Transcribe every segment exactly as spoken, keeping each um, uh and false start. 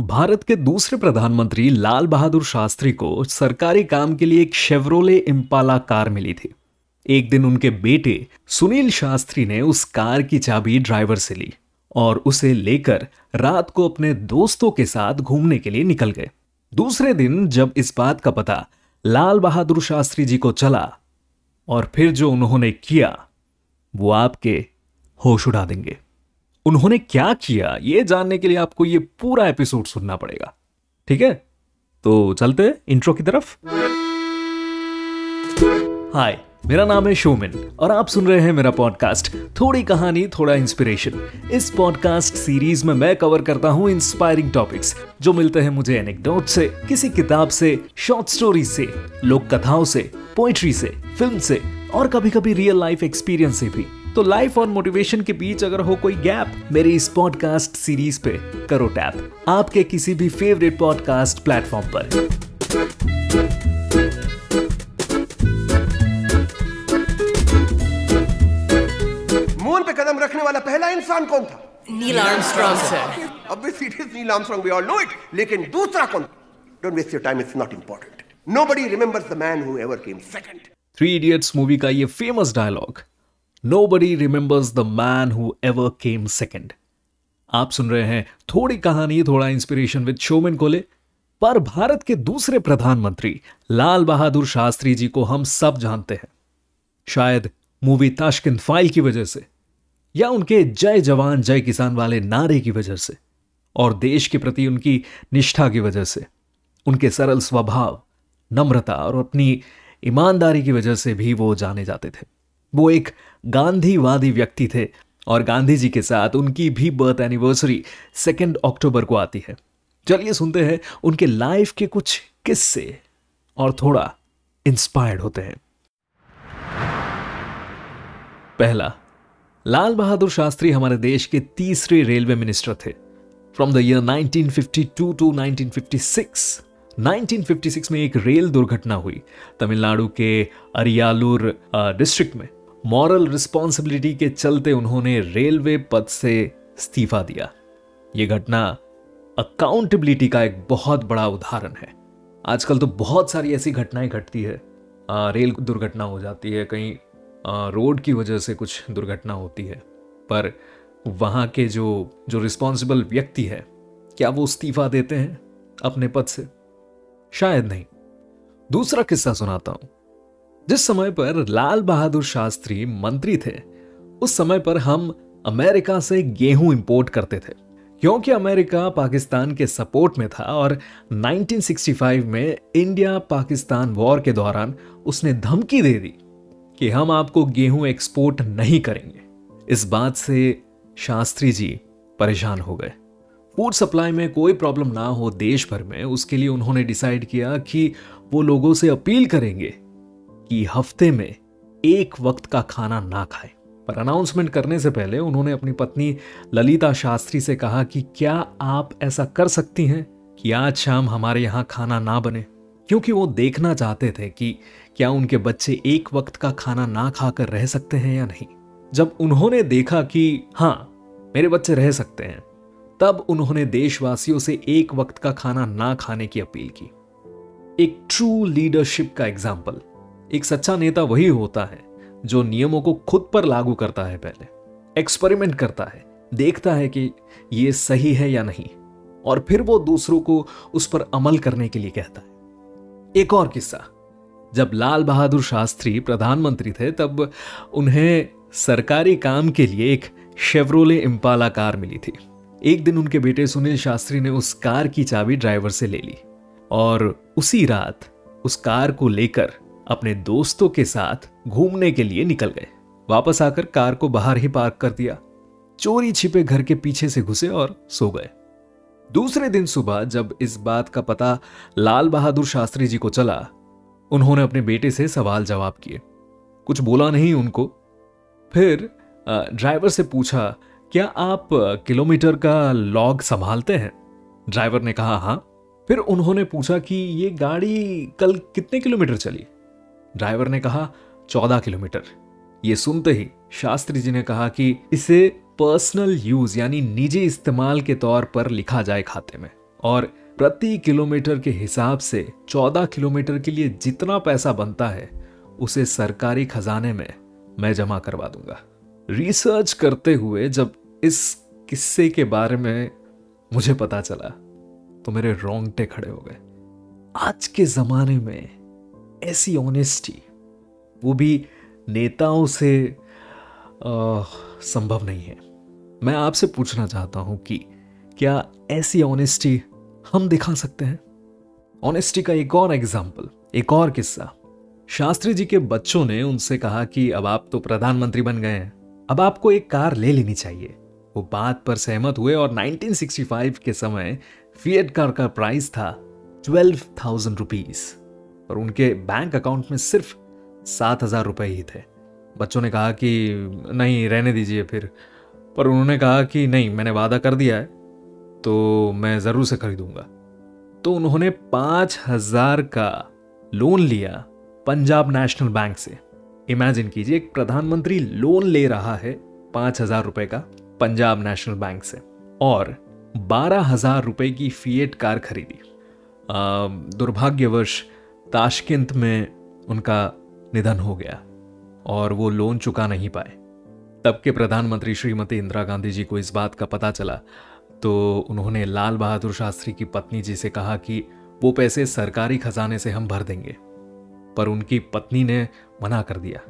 भारत के दूसरे प्रधानमंत्री लाल बहादुर शास्त्री को सरकारी काम के लिए एक शेवरोले इम्पाला कार मिली थी। एक दिन उनके बेटे सुनील शास्त्री ने उस कार की चाबी ड्राइवर से ली और उसे लेकर रात को अपने दोस्तों के साथ घूमने के लिए निकल गए। दूसरे दिन जब इस बात का पता लाल बहादुर शास्त्री जी को चला और फिर जो उन्होंने किया वो आपके होश उड़ा देंगे। उन्होंने क्या किया ये जानने के लिए आपको ये पूरा एपिसोड सुनना पड़ेगा, ठीक है? तो चलते हैं इंट्रो की तरफ। हाय, मेरा नाम है शोमेन और आप सुन रहे हैं मेरा पॉडकास्ट थोड़ी कहानी थोड़ा इंस्पिरेशन। इस पॉडकास्ट सीरीज में मैं कवर करता हूँ इंस्पायरिंग टॉपिक्स जो मिलते हैं मुझे एनेक्डोट से, किसी किताब से, शॉर्ट स्टोरी से, लोक कथाओं से, पोएट्री से, फिल्म से और कभी कभी रियल लाइफ एक्सपीरियंस से भी। तो लाइफ और मोटिवेशन के बीच अगर हो कोई गैप, मेरी इस पॉडकास्ट सीरीज पे करो टैप आपके किसी भी फेवरेट पॉडकास्ट प्लेटफॉर्म पर। मून पे कदम रखने वाला पहला इंसान कौन था? Neil Armstrong sir. अब serious, Neil Armstrong we all know it, लेकिन दूसरा कौन? Don't waste your time, it's not important. Nobody remembers the man who ever came second. Three idiots movie का ये famous dialogue, Nobody remembers the man who ever came second. आप सुन रहे हैं थोड़ी कहानी थोड़ा इंस्पिरेशन विद शोमेन कोले। पर भारत के दूसरे प्रधानमंत्री लाल बहादुर शास्त्री जी को हम सब जानते हैं, शायद मूवी ताशकंद फाइल की वजह से या उनके जय जवान जय किसान वाले नारे की वजह से और देश के प्रति उनकी निष्ठा की वजह से। उनके सरल स्वभाव, नम्रता और अपनी ईमानदारी की वजह से भी वो जाने जाते थे। वो एक गांधीवादी व्यक्ति थे और गांधी जी के साथ उनकी भी बर्थ एनिवर्सरी सेकेंड अक्टूबर को आती है। चलिए सुनते हैं उनके लाइफ के कुछ किस्से और थोड़ा इंस्पायर्ड होते हैं। पहला, लाल बहादुर शास्त्री हमारे देश के तीसरे रेलवे मिनिस्टर थे। From the year nineteen fifty two to nineteen fifty six. Nineteen fifty six में एक रेल दुर्घटना हुई तमिलनाडु के अरियालूर डिस्ट्रिक्ट में। मॉरल रिस्पॉन्सिबिलिटी के चलते उन्होंने रेलवे पद से इस्तीफा दिया। ये घटना अकाउंटेबिलिटी का एक बहुत बड़ा उदाहरण है। आजकल तो बहुत सारी ऐसी घटनाएं घटती है, आ, रेल दुर्घटना हो जाती है, कहीं आ, रोड की वजह से कुछ दुर्घटना होती है, पर वहाँ के जो जो रिस्पॉन्सिबल व्यक्ति है क्या वो इस्तीफा देते हैं अपने पद से? शायद नहीं। दूसरा किस्सा सुनाता हूं। जिस समय पर लाल बहादुर शास्त्री मंत्री थे उस समय पर हम अमेरिका से गेहूं इंपोर्ट करते थे क्योंकि अमेरिका पाकिस्तान के सपोर्ट में था और नाइनटीन सिक्सटी फाइव में इंडिया पाकिस्तान वॉर के दौरान उसने धमकी दे दी कि हम आपको गेहूं एक्सपोर्ट नहीं करेंगे। इस बात से शास्त्री जी परेशान हो गए। फूड सप्लाई में कोई प्रॉब्लम ना हो देश भर में, उसके लिए उन्होंने डिसाइड किया कि वो लोगों से अपील करेंगे कि हफ्ते में एक वक्त का खाना ना खाएं। पर अनाउंसमेंट करने से पहले उन्होंने अपनी पत्नी ललिता शास्त्री से कहा कि क्या आप ऐसा कर सकती हैं कि आज शाम हमारे यहाँ खाना ना बने, क्योंकि वो देखना चाहते थे कि क्या उनके बच्चे एक वक्त का खाना ना खाकर रह सकते हैं या नहीं। जब उन्होंने देखा कि हाँ मेरे बच्चे रह सकते हैं, तब उन्होंने देशवासियों से एक वक्त का खाना ना खाने की अपील की। एक ट्रू लीडरशिप का एग्जाम्पल। एक सच्चा नेता वही होता है जो नियमों को खुद पर लागू करता है, पहले एक्सपेरिमेंट करता है, देखता है कि ये सही है या नहीं और फिर वो दूसरों को उस पर अमल करने के लिए कहता है। एक और किस्सा, जब लाल बहादुर शास्त्री प्रधानमंत्री थे तब उन्हें सरकारी काम के लिए एक शेवरोले इम्पाला कार मिली थी। एक दिन उनके बेटे सुनील शास्त्री ने उस कार की चाबी ड्राइवर से ले ली और उसी रात उस कार को लेकर अपने दोस्तों के साथ घूमने के लिए निकल गए। वापस आकर कार को बाहर ही पार्क कर दिया, चोरी छिपे घर के पीछे से घुसे और सो गए। दूसरे दिन सुबह जब इस बात का पता लाल बहादुर शास्त्री जी को चला, उन्होंने अपने बेटे से सवाल जवाब किए, कुछ बोला नहीं उनको। फिर ड्राइवर से पूछा, क्या आप किलोमीटर का लॉग संभालते हैं? ड्राइवर ने कहा हाँ। फिर उन्होंने पूछा कि ये गाड़ी कल कितने किलोमीटर चली? ड्राइवर ने कहा चौदह किलोमीटर। ये सुनते ही शास्त्री जी ने कहा कि इसे पर्सनल यूज यानी निजी इस्तेमाल के तौर पर लिखा जाए खाते में और प्रति किलोमीटर के हिसाब से चौदह किलोमीटर के लिए जितना पैसा बनता है उसे सरकारी खजाने में मैं जमा करवा दूंगा। रिसर्च करते हुए जब इस किस्से के बारे में मुझे पता चला तो मेरे रोंगटे खड़े हो गए। आज के जमाने में ऐसी ऑनेस्टी, वो भी नेताओं से आ, संभव नहीं है। मैं आपसे पूछना चाहता हूं कि क्या ऐसी ऑनेस्टी हम दिखा सकते हैं? ऑनेस्टी का एक और एग्जाम्पल, एक और किस्सा। शास्त्री जी के बच्चों ने उनसे कहा कि अब आप तो प्रधानमंत्री बन गए हैं, अब आपको एक कार ले लेनी चाहिए। वो बात पर सहमत हुए और उन्नीस सौ पैंसठ के समय फिएट कार का प्राइस था बारह हज़ार रुपीस और उनके बैंक अकाउंट में सिर्फ सात हजार रुपये ही थे। बच्चों ने कहा कि नहीं, रहने दीजिए फिर, पर उन्होंने कहा कि नहीं, मैंने वादा कर दिया है तो मैं ज़रूर से खरीदूंगा। तो उन्होंने पाँच हजार का लोन लिया पंजाब नेशनल बैंक से। इमेजिन कीजिए, एक प्रधानमंत्री लोन ले रहा है पाँच हजार रुपये का पंजाब नेशनल बैंक से और बारह हजार रुपये की फिएट कार खरीदी। दुर्भाग्यवश ताशकंद में उनका निधन हो गया और वो लोन चुका नहीं पाए। तब के प्रधानमंत्री श्रीमती इंदिरा गांधी जी को इस बात का पता चला तो उन्होंने लाल बहादुर शास्त्री की पत्नी जी से कहा कि वो पैसे सरकारी खजाने से हम भर देंगे, पर उनकी पत्नी ने मना कर दिया,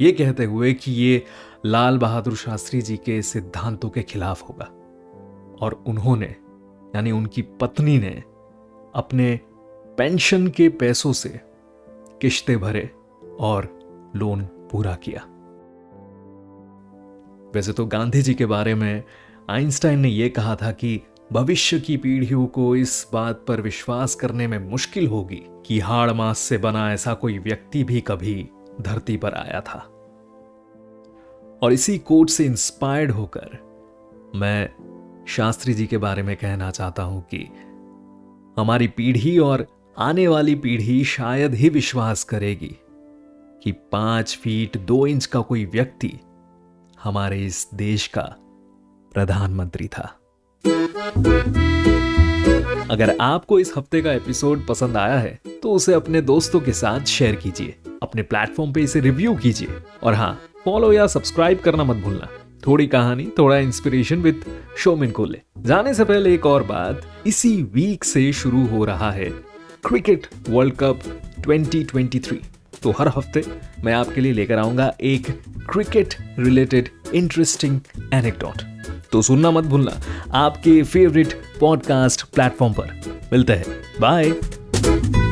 ये कहते हुए कि ये लाल बहादुर शास्त्री जी के सिद्धांतों के खिलाफ होगा। और उन्होंने, यानी उनकी पत्नी ने, अपने पेंशन के पैसों से किश्तें भरे और लोन पूरा किया। वैसे तो गांधी जी के बारे में आइंस्टाइन ने यह कहा था कि भविष्य की पीढ़ियों को इस बात पर विश्वास करने में मुश्किल होगी कि हाड़ मांस से बना ऐसा कोई व्यक्ति भी कभी धरती पर आया था। और इसी कोट से इंस्पायर्ड होकर मैं शास्त्री जी के बारे में कहना चाहता हूं कि हमारी पीढ़ी और आने वाली पीढ़ी शायद ही विश्वास करेगी कि पांच फीट दो इंच का कोई व्यक्ति हमारे इस देश का प्रधानमंत्री था। अगर आपको इस हफ्ते का एपिसोड पसंद आया है तो उसे अपने दोस्तों के साथ शेयर कीजिए, अपने प्लेटफॉर्म पे इसे रिव्यू कीजिए और हाँ, फॉलो या सब्सक्राइब करना मत भूलना। थोड़ी कहानी, थोड़ा इंस्पिरेशन विद शोमेन को ले जाने से पहले एक और बात। इसी वीक से शुरू हो रहा है cricket world cup twenty twenty three, तो हर हफ्ते मैं आपके लिए लेकर आऊंगा एक क्रिकेट रिलेटेड इंटरेस्टिंग एनेक्डोट। तो सुनना मत भूलना आपके फेवरेट पॉडकास्ट प्लेटफॉर्म पर। मिलते हैं, बाय।